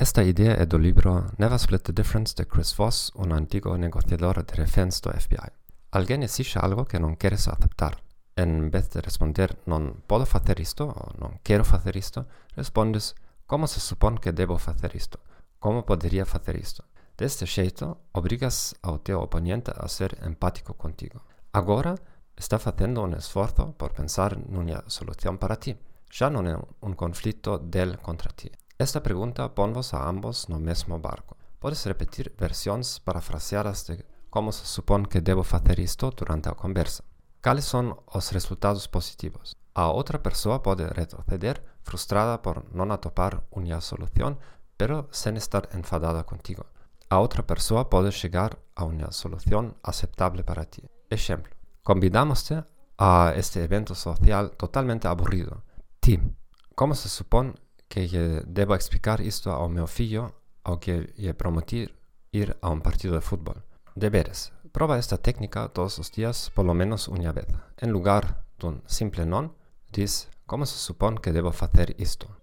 Esta idea è del libro Never Split the Difference de Chris Voss, un antiguo negociador de reféns do FBI. Alguien exige algo que non quieres aceptar. En vez de responder non puedo hacer esto o non quiero hacer esto, respondes ¿cómo se supone que debo hacer esto? ¿Cómo podría hacer esto? De este xeito, obrigas ao teu oponente a ser empático contigo. Agora está facendo un esforzo por pensar nunha solución para ti. Xa non é un conflitto del contra ti. Esta pregunta ponvos a ambos no mesmo barco. Podes repetir versións parafraseadas de como se supón que debo facer isto durante a conversa. Cales son os resultados positivos? A outra persoa pode retroceder frustrada por non atopar unha solución, pero sen estar enfadada contigo. A outra persoa pode chegar a unha solución aceptable para ti. Exemplo. Convidámoste a este evento social totalmente aburrido. Ti, como se supón que lle debo explicar isto ao meu fillo ao que lle prometí ir a un partido de fútbol? Deberes. Proba esta técnica todos os días polo menos unha vez. En lugar dun simple non, dis como se supón que debo facer isto.